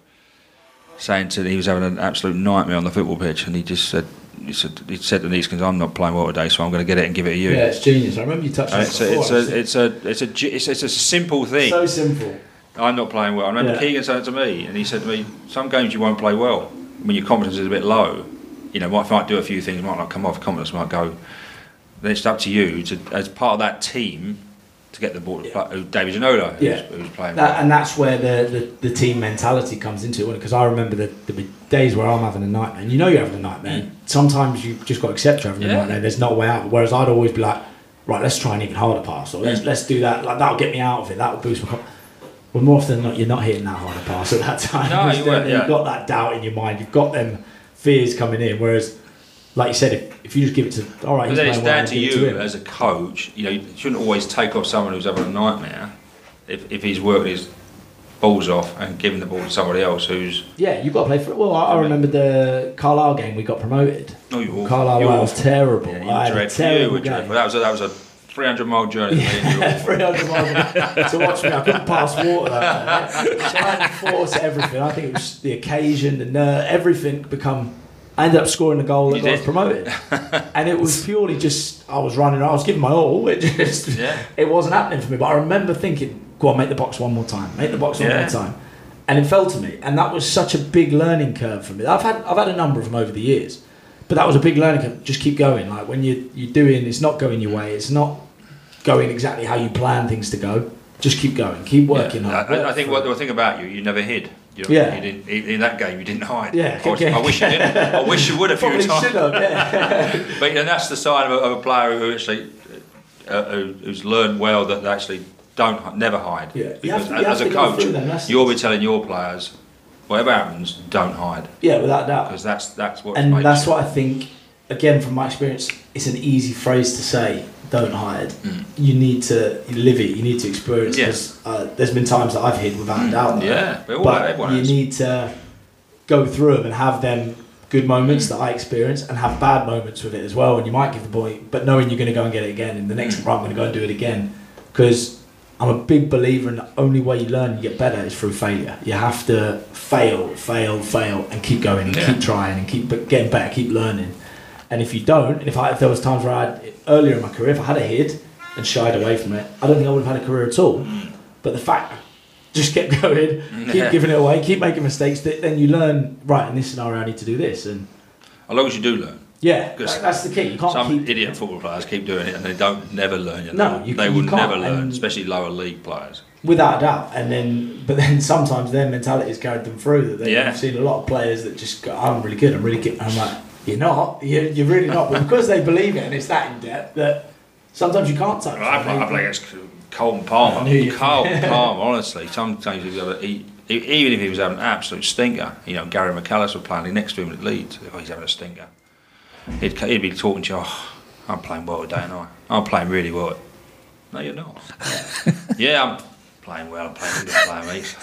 saying to him, he was having an absolute nightmare on the football pitch, and he said to Neeskens, I'm not playing well today, so I'm going to get it and give it to you. Yeah, it's genius. I remember you touched on it before. It's a simple thing. So simple. I'm not playing well. I remember Keegan said it to me, and he said to me, some games you won't play well when your confidence is a bit low. Might do a few things, might not come off, confidence might go. Then it's up to you as part of that team to get the ball to play, David Ginola, who's playing. And that's where the team mentality comes into it. Because I remember the days where I'm having a nightmare. And you're having a nightmare. Mm. Sometimes you've just got to accept you're having a nightmare. There's no way out. Whereas I'd always be like, right, let's try an even harder pass, or let's do that. Like, that'll get me out of it. That'll boost my confidence. Well, more often than not, you're not hitting that harder pass at that time. No, you weren't. You've got that doubt in your mind. You've got them fears coming in, whereas, like you said, if you just give it to, all right, but then it's down to you as a coach. You shouldn't always take off someone who's having a nightmare if he's working his balls off and giving the ball to somebody else who's... Yeah, you've got to play for it. Well, I remember the Carlisle game we got promoted. No, you all... Carlisle was terrible. Yeah, I had a terrible game. That was a 300-mile journey. Yeah, 300 miles to watch me. I couldn't pass water that day. Trying to force everything. I think it was the occasion, the nerve, everything become... I ended up scoring a goal that got promoted. And it was purely just, I was running, I was giving my all. It wasn't happening for me. But I remember thinking, go on, make the box one more time. Make the box one more time. And it fell to me. And that was such a big learning curve for me. I've had a number of them over the years. But that was a big learning curve. Just keep going. Like when you're doing, it's not going your way. It's not going exactly how you plan things to go. Just keep going. Keep working hard. I think what the thing about you never hid. You didn't, in that game, you didn't hide. Yeah, I wish you didn't. I wish you would a few times. Probably should have, But that's the sign of a player who actually who's learned well that they actually never hide. Yeah. Because as a coach, you'll be telling your players, whatever happens, don't hide. Yeah, without doubt. Because that's what. And that's what I think. Again, from my experience, it's an easy phrase to say. Don't hide. Mm. You need to live it. You need to experience. Yes. There's been times that I've hid without a doubt. Yeah, but you need to go through them and have them good moments that I experience and have bad moments with it as well. And you might give the ball, but knowing you're going to go and get it again, and the next time I'm going to go and do it again, because I'm a big believer in the only way you learn and get better is through failure. You have to fail, and keep going and keep trying and keep getting better, keep learning. And if you don't, and if there was times where earlier in my career, if I had a hid and shied away from it, I don't think I would have had a career at all. But the fact I just kept going, keep giving it away, keep making mistakes, then you learn, right, in this scenario I need to do this. And as long as you do learn. Yeah, that's the key. You can't idiot football players keep doing it and they never learn. They will never learn, especially lower league players. Without a doubt. But then sometimes their mentality has carried them through. I've seen a lot of players that just go, I'm really good. I'm like... You're really not. But because they believe it and it's that in depth that sometimes you can't touch it. I play against Colton Palmer. Honestly. Sometimes he's got to eat. Even if he was having an absolute stinker, Gary McAllister was playing next to him at Leeds. If he's having a stinker, he'd be talking to you, I'm playing well today, aren't I? I'm playing really well. No, you're not. Yeah, I'm playing well. I'm playing really well, mate.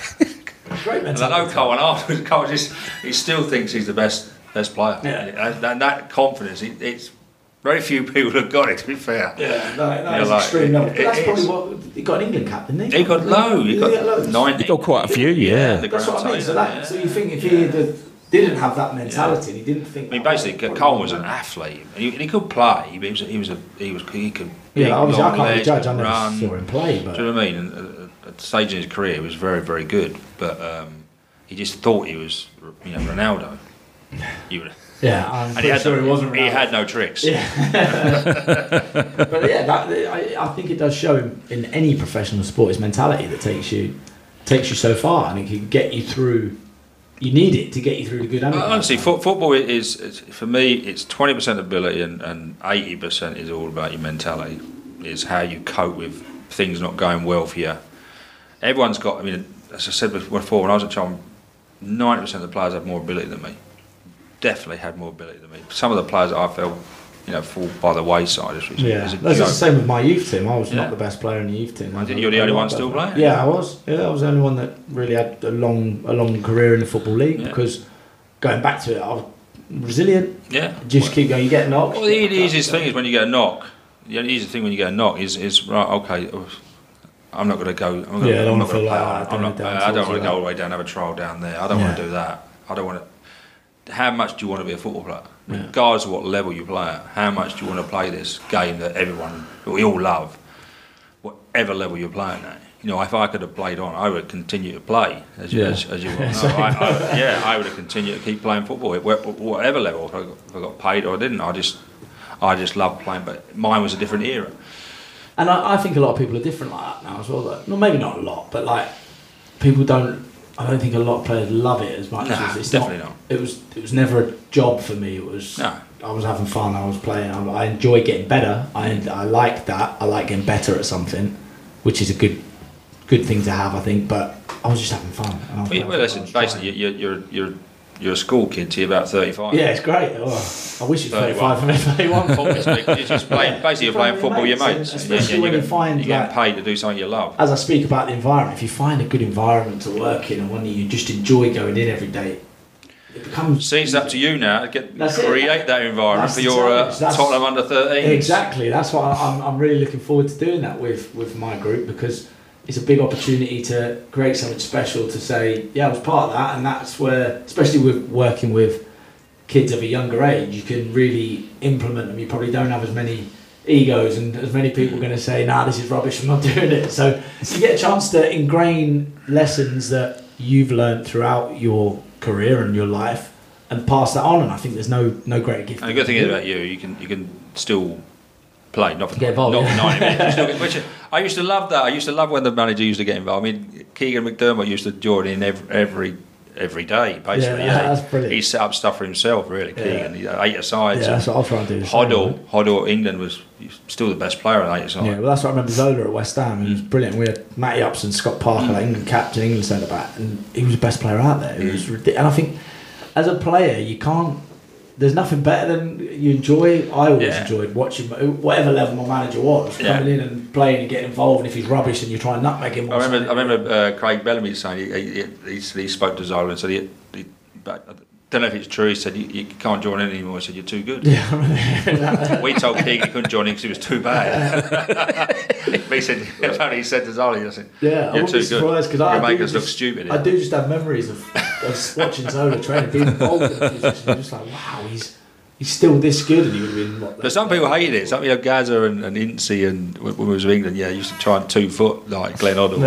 Great mentality. And I know Colton afterwards. Colton he still thinks he's the best player. Yeah. And that confidence, it's very few people have got it, to be fair. Yeah, that's extreme level. That's probably what... He got an England cap, didn't he? He got low. He got 90. He got quite a few, that's what I mean. So you think if he didn't have that mentality, and he didn't think... I mean, basically, Cole was an athlete. He could play. He could... Yeah, obviously, I can't be judged. I never saw him play, but... Do you know what I mean? And at the stage in his career, he was very, very good, but he just thought he was, Ronaldo. He had no tricks. But I think it does show him in any professional sport, his mentality that takes you so far, and it can get you through. You need it to get you through the good. Honestly, football is for me. It's 20% ability and 80% is all about your mentality. Is how you cope with things not going well for you. Everyone's got. As I said before, when I was a child, 90% of the players have more ability than me. Definitely had more ability than me. Some of the players that I felt, fall by the wayside. That's the same with my youth team. I was not the best player in the youth team. You're the only one still playing? Yeah, I was. Yeah, I was the only one that really had a long career in the football league because going back to it, I was resilient. Yeah. Just keep going. You get knocked. Well, the easiest thing is when you get a knock. The easiest thing when you get a knock is right. Okay, I'm not going to go. I'm not going to play. I don't want to go all the way down. Have a trial down there. I don't want to do that. I don't want to. How much do you want to be a football player? Yeah. Regardless of what level you play at, how much do you want to play this game that we all love, whatever level you're playing at? If I could have played on, I would have continued to play, as you well know. I would have continued to keep playing football, whatever level. If I got paid or I didn't, I just loved playing, but mine was a different era. And I think a lot of people are different like that now as well. Well, maybe not a lot, but like people don't... I don't think a lot of players love it as much as it's definitely not. It was never a job for me. It was. No. I was having fun. I was playing. I enjoy getting better. I like that. I like getting better at something, which is a good thing to have, I think. But I was just having fun. Basically, you're you're a school kid till you're about 35. Yeah, it's great. Oh, I wish it was 35 for me. 31. You're just playing, basically you're playing football with your mates. Especially when you find you're getting paid to do something you love. As I speak about the environment, if you find a good environment to work in and one that you just enjoy going in every day, it becomes. Seems up to you now to create that environment for your Tottenham under 13s. Exactly. That's what I'm really looking forward to doing that with my group, because it's a big opportunity to create something special, to say, yeah, I was part of that. And that's where, especially with working with kids of a younger age, you can really implement them. You probably don't have as many egos and as many people going to say, nah, this is rubbish, I'm not doing it. So you get a chance to ingrain lessons that you've learned throughout your career and your life and pass that on. And I think there's no greater gift. And the good thing is about you can still play, not for 90 minutes. Which I used to love that. I used to love when the manager used to get involved. I mean, Keegan McDermott used to join in every day, basically. Yeah, that's brilliant. He set up stuff for himself, really, Keegan. Yeah. Eight-asides. Yeah, that's what I'll try and do. Hoddle, England was still the best player in eight-asides. Yeah, well, that's what I remember Zola at West Ham. He was brilliant. We had Matty Upson, Scott Parker, like England captain, England centre-back, and he was the best player out there. It was ridiculous. And I think, as a player, you can't... There's nothing better than you enjoy. I always enjoyed watching, whatever level my manager was, coming in and playing and getting involved. And if he's rubbish, then you try and nutmeg him. I remember Craig Bellamy saying he spoke to Zola and said, I don't know if it's true. He said you can't join in anymore. He said you're too good. Yeah, we told King he couldn't join in because he was too bad. he said to Zola, I said, "Yeah, you're too good. You'll make us look stupid." I do just have memories of watching Zola training, being involved in the position, and just like, wow, he's still this good, and he would have been. But some people hated it. Some people, Gazza and Ince, and when we was in England, he used to try and 2 foot like Glenn Hoddle.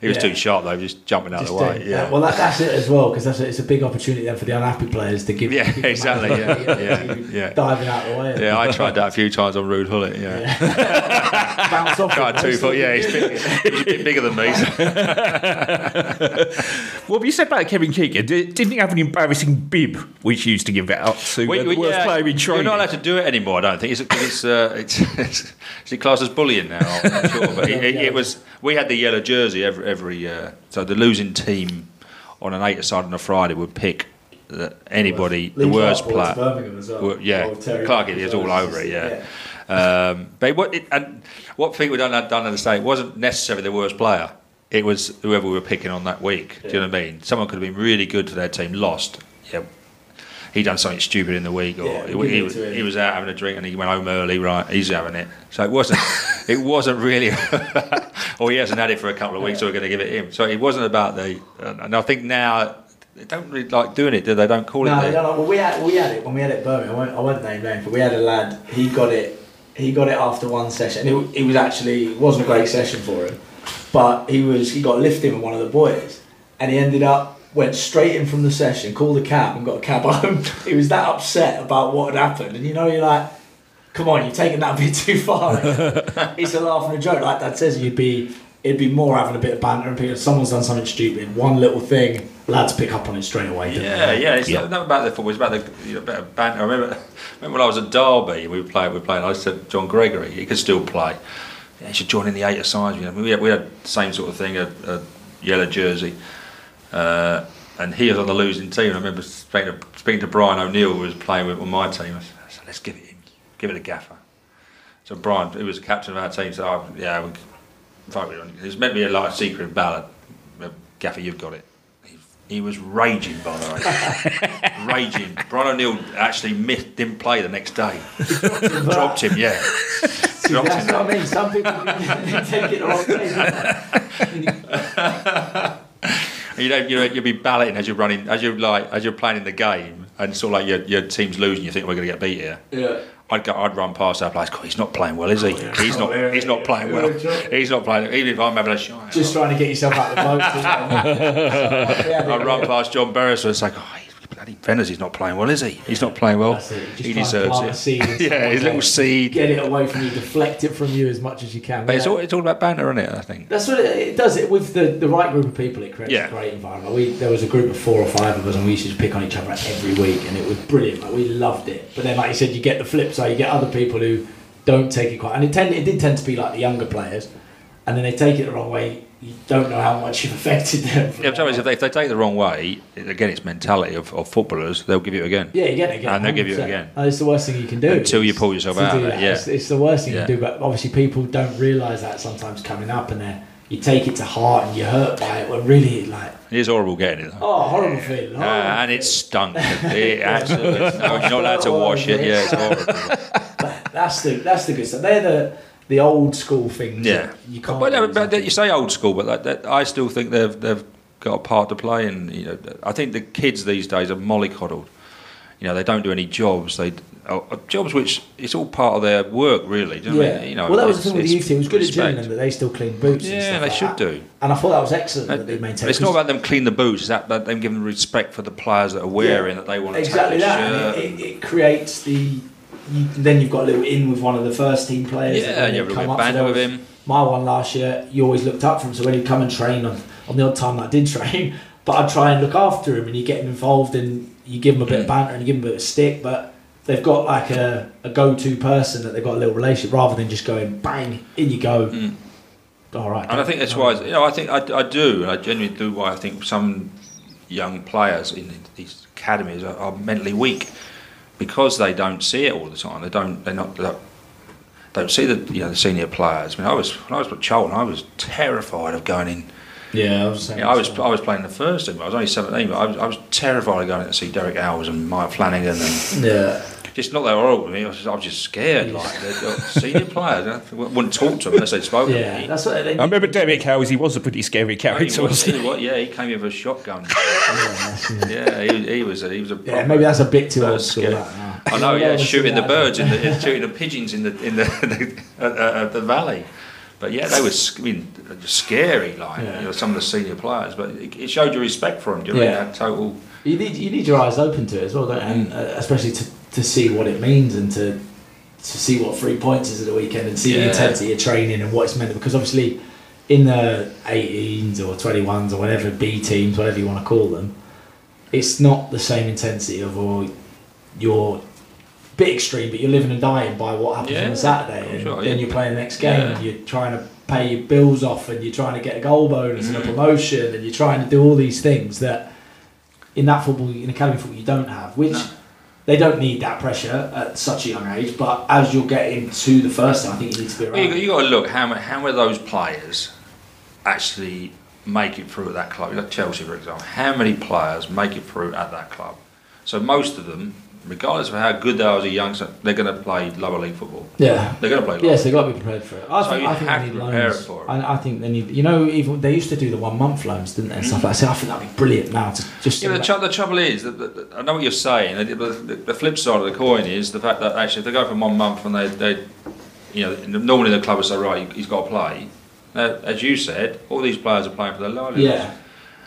He was too sharp though, just jumping out of the way. Well, that's it as well, because it's a big opportunity then for the unhappy players to give. Diving out of the way. Yeah, I tried that a few times on Rude Hullet. Bounce off. Tried 2 foot. Yeah, he's a bit bigger than me. What have you said about Kevin Keegan? Didn't he have an embarrassing bib which used to give out to? You're not allowed to do it anymore, I don't think. It's classed as bullying now, I'm sure. But it was. We had the yellow jersey every so the losing team on an 8-a-side on a Friday would pick anybody, the worst player. Clark Gilly is all over it. But what people don't understand, it wasn't necessarily the worst player. It was whoever we were picking on that week. Do you know what I mean? Someone could have been really good for their team, lost. Yeah. He done something stupid in the week, or he was out having a drink and he went home early. Right, he's having it. So it wasn't really. Or he hasn't had it for a couple of weeks, so we're going to give it him. So it wasn't about the. And I think now they don't really like doing it, do they? Don't call it. No, they don't. Like, well, we had it when we had it at Birmingham. I won't name names, but we had a lad. He got it after one session. And it wasn't a great session for him, but he got lifted with one of the boys, and he ended up. Went straight in from the session, called a cab and got a cab home. He was that upset about what had happened. And you're like, come on, you're taking that a bit too far. It's a laugh and a joke. Like Dad says, it'd be more having a bit of banter and people, someone's done something stupid, one little thing, lads pick up on it straight away. Not about the football, it's about the bit of banter. I remember when I was at Derby, we were playing, I said John Gregory, he could still play. Yeah, he should join in the 8-a-sides. We had the same sort of thing, a yellow jersey. And he was on the losing team. I remember speaking to Brian O'Neill, who was playing on my team. I said, let's give it him. Give it a gaffer. So Brian, who was the captain of our team, said, it was meant to be a like, secret ballot. Gaffer, you've got it. He was raging, by the way. Raging. Brian O'Neill actually didn't play the next day. Dropped him, that's what I mean. Some people take it the wrong way. You'll be balloting as you're playing in the game, and sort of like your team's losing. You think we're going to get beat here. Yeah. I'd run past our players. God, he's not playing well, is he? He's not playing. Even if I'm having a shot. Just trying to get yourself out of the boat. I'd run past John Beresford and say, bloody Venice, he's not playing well, is he? He's not playing well. He deserves it. His little seed. Get it away from you, deflect it from you as much as you can. But it's all about banter, isn't it? I think that's what it does. It with the right group of people, it creates a great environment. There was a group of 4 or 5 of us, and we used to pick on each other every week, and it was brilliant. Like, we loved it. But then, like you said, you get the flip side. You get other people who don't take it quite, and it did tend to be like the younger players, and then they take it the wrong way. you don't know how much you've affected them. Yeah, I'm telling you, if they take the wrong way, again, it's mentality of footballers, they'll give you again. Yeah, you get it again. And they'll give you again. And it's the worst thing you can do. Until you pull yourself out of it, yeah. It's the worst thing you can do, but obviously people don't realise that sometimes coming up, and they're... You take it to heart and you're hurt by it. Well, really, like... It is horrible getting it. Oh, horrible feeling. And it stunk. It absolutely stunk. You're not allowed to wash it. Yeah, it's horrible. But that's the good stuff. They're the old school things. Yeah. You can't... But you say old school, but that, I still think they've got a part to play. And, you know, I think the kids these days are mollycoddled. You know, they don't do any jobs. Jobs which it's all part of their work, really. Do you know what I mean? You know, well, that was the thing with the youth team. It was good at doing them, but they still clean boots. Yeah, and stuff they like should do. And I thought that was excellent that they maintained. It's not about them clean the boots. It's that them giving respect for the players that are wearing that they want to take their shirt. It creates the. Then you've got a little in with one of the first team players. Yeah, and you have a little banter with him. My one last year, you always looked up for him. So when he'd come and train on the odd time that I did train, but I'd try and look after him, and you get him involved, and you give him a bit of banter and you give him a bit of stick, but. They've got like a go-to person that they've got a little relationship, rather than just going bang in you go. All right. And I think that's why I genuinely do. Why I think some young players in these academies are mentally weak, because they don't see it all the time. They don't see the senior players. I mean, when I was at Charlton, I was terrified of going in. Yeah, I was playing the first team. I was only 17, but I was terrified of going to see Derek Owls and Mike Flanagan and just not that horrible with me. I was just scared. Like the senior players, I wouldn't talk to them unless they spoke to me. That's what I remember. Derek Owls, he was a pretty scary character. He came in with a shotgun. He was a maybe that's a bit too old school. I know. Yeah, shooting the birds shooting the pigeons in the valley. But yeah, they were scary, some of the senior players. But it showed you respect for them. Do you know that total? You need your eyes open to it as well, don't you? And especially to see what it means, and to see what 3 points is at the weekend, and see the intensity of training and what it's meant. Because obviously, in the 18s or 21s or whatever B teams, whatever you want to call them, it's not the same intensity of all your. Bit extreme, but you're living and dying by what happens on a Saturday, then you're playing the next game, and you're trying to pay your bills off, and you're trying to get a goal bonus and a promotion, and you're trying to do all these things that in academy football you don't have, which they don't need that pressure at such a young age. But as you're getting to the first time, I think you need to be around. You've got to look how many of those players actually make it through at that club. Like Chelsea, for example, how many players make it through at that club? So most of them, regardless of how good they are as a youngster, they're going to play lower league football. Yeah, they're going to play. Yes, they've got to be prepared for it. I think they need loans. I think they need. You know, even they used to do the 1 month loans, didn't they? And stuff like that. I think that'd be brilliant now. To just the trouble is, I know what you're saying. The flip side of the coin is the fact that actually, if they go for 1 month and normally the club will say, right, he's got to play. Now, as you said, all these players are playing for their livelihoods. Yeah.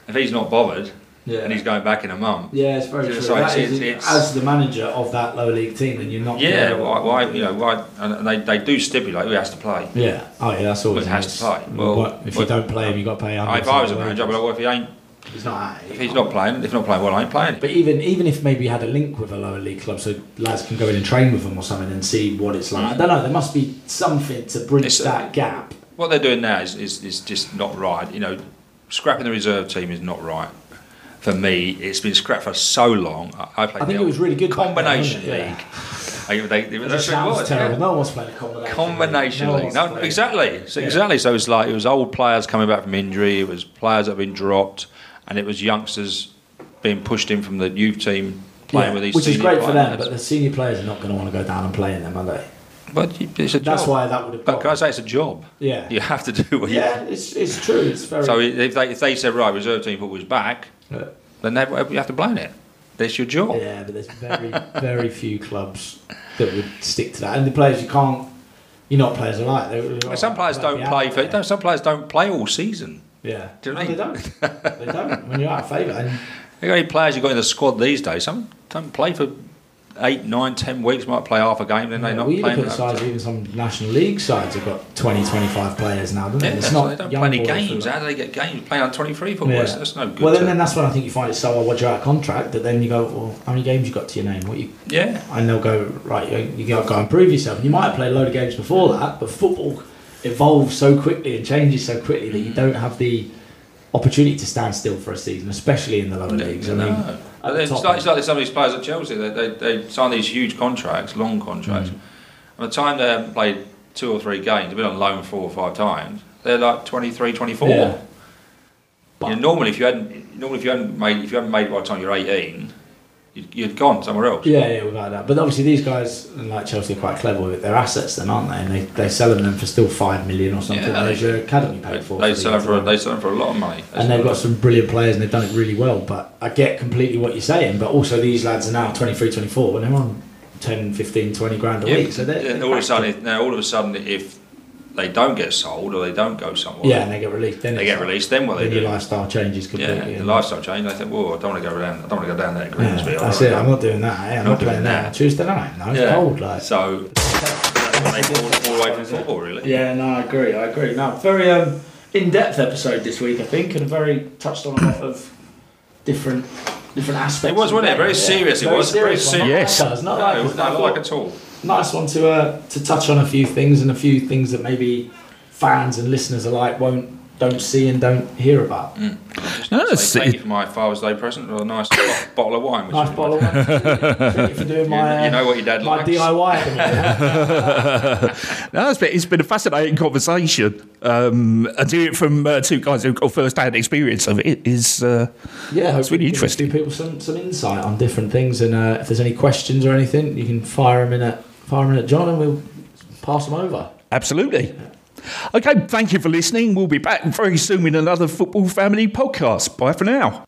If he's not bothered. Yeah. And he's going back in a month. Yeah, it's very true. So it's as the manager of that lower league team, and you're not. Yeah, why? And they do stipulate who has to play. Yeah. Oh yeah, that's always. Who has to play? Well, if you don't play him, you got to pay. If I was a manager, I'd be like, well, if he ain't. If he's not playing, well, I ain't playing. But even if maybe you had a link with a lower league club, so lads can go in and train with them or something and see what it's like. I don't know. There must be something to bridge that gap. What they're doing now is just not right. You know, scrapping the reserve team is not right. For me, it's been scrapped for so long. I think it was really good combination league. Sounds terrible. No one's played a combination league. No, exactly. So, exactly. So it's like it was old players coming back from injury. It was players that have been dropped, and it was youngsters being pushed in from the youth team playing with these. Which is great for them, but the senior players are not going to want to go down and play in them, are they? But it's a job. That's why that would have. But can I say it's a job? Yeah. You have to do what. Yeah, it's true. It's very. So if they said right, reserve team football is back. Then you have to blame it. That's your job. Yeah, but there's very, very few clubs that would stick to that. And the players you're not players alike. Some players don't play some players don't play all season. Yeah, do you know what I mean? They don't. When you're out of favour, the only players you've got in the squad these days, some don't play for 8, 9, 10 weeks. Might play half a game, then they're not playing. Even some National League sides have got 20, 25 players now, don't they? They don't play any games. How do they get games playing on 23 footballers? That's no good. Well, then that's when I think you find it so odd. Well, you're out of contract, that then you go, well, how many games you got to your name? And they'll go, right, you got to go and prove yourself. And you might have played a load of games before that, but football evolves so quickly and changes so quickly that you don't have the opportunity to stand still for a season, especially in the lower leagues. I mean, it's like some of these players at Chelsea. They sign these huge contracts, long contracts. Mm-hmm. By the time they haven't played 2 or 3 games, they've been on loan 4 or 5 times. They're like 23, 24. Yeah. But, you know, normally if you hadn't made it by the time you're 18, you'd gone somewhere else. Yeah, without that. But obviously these guys, like Chelsea, are quite clever with their assets, then, aren't they? And they sell them for still $5 million or something. Yeah, there's your academy paid for. They sell them for a lot of money. And they've got some brilliant players, and they've done it really well. But I get completely what you're saying. But also these lads are now 23, 24, when they're on 10, 15, 20 grand a week. So all of a sudden, if they don't get sold or they don't go somewhere. Yeah, and they get released. Then what they do? Your lifestyle changes completely. Yeah, the lifestyle changes. They think, well, I don't want to go down that Grimsby. Yeah, that's it. I'm not doing that. I'm not playing that. Tuesday night. No, it's cold. Like. So, that's all away from football, really. Yeah, no, I agree. Now, very in-depth episode this week, I think, and very touched on a lot of different aspects. It was, wasn't it? Very serious. It was very serious. Yes. Not like at all. Nice one to touch on a few things, and a few things that maybe fans and listeners alike don't see and don't hear about. Thank you for my Father's Day present, or a nice bottle of wine. Thank you for doing my you know what your dad likes. DIY. No, it's been a fascinating conversation. And doing it from 2 guys who've got first-hand experience of it is it's really interesting. Give people some insight on different things, and if there's any questions or anything, you can fire them in at John, and we'll pass them over. Absolutely. Yeah. Okay, thank you for listening. We'll be back very soon with another Football Family podcast. Bye for now.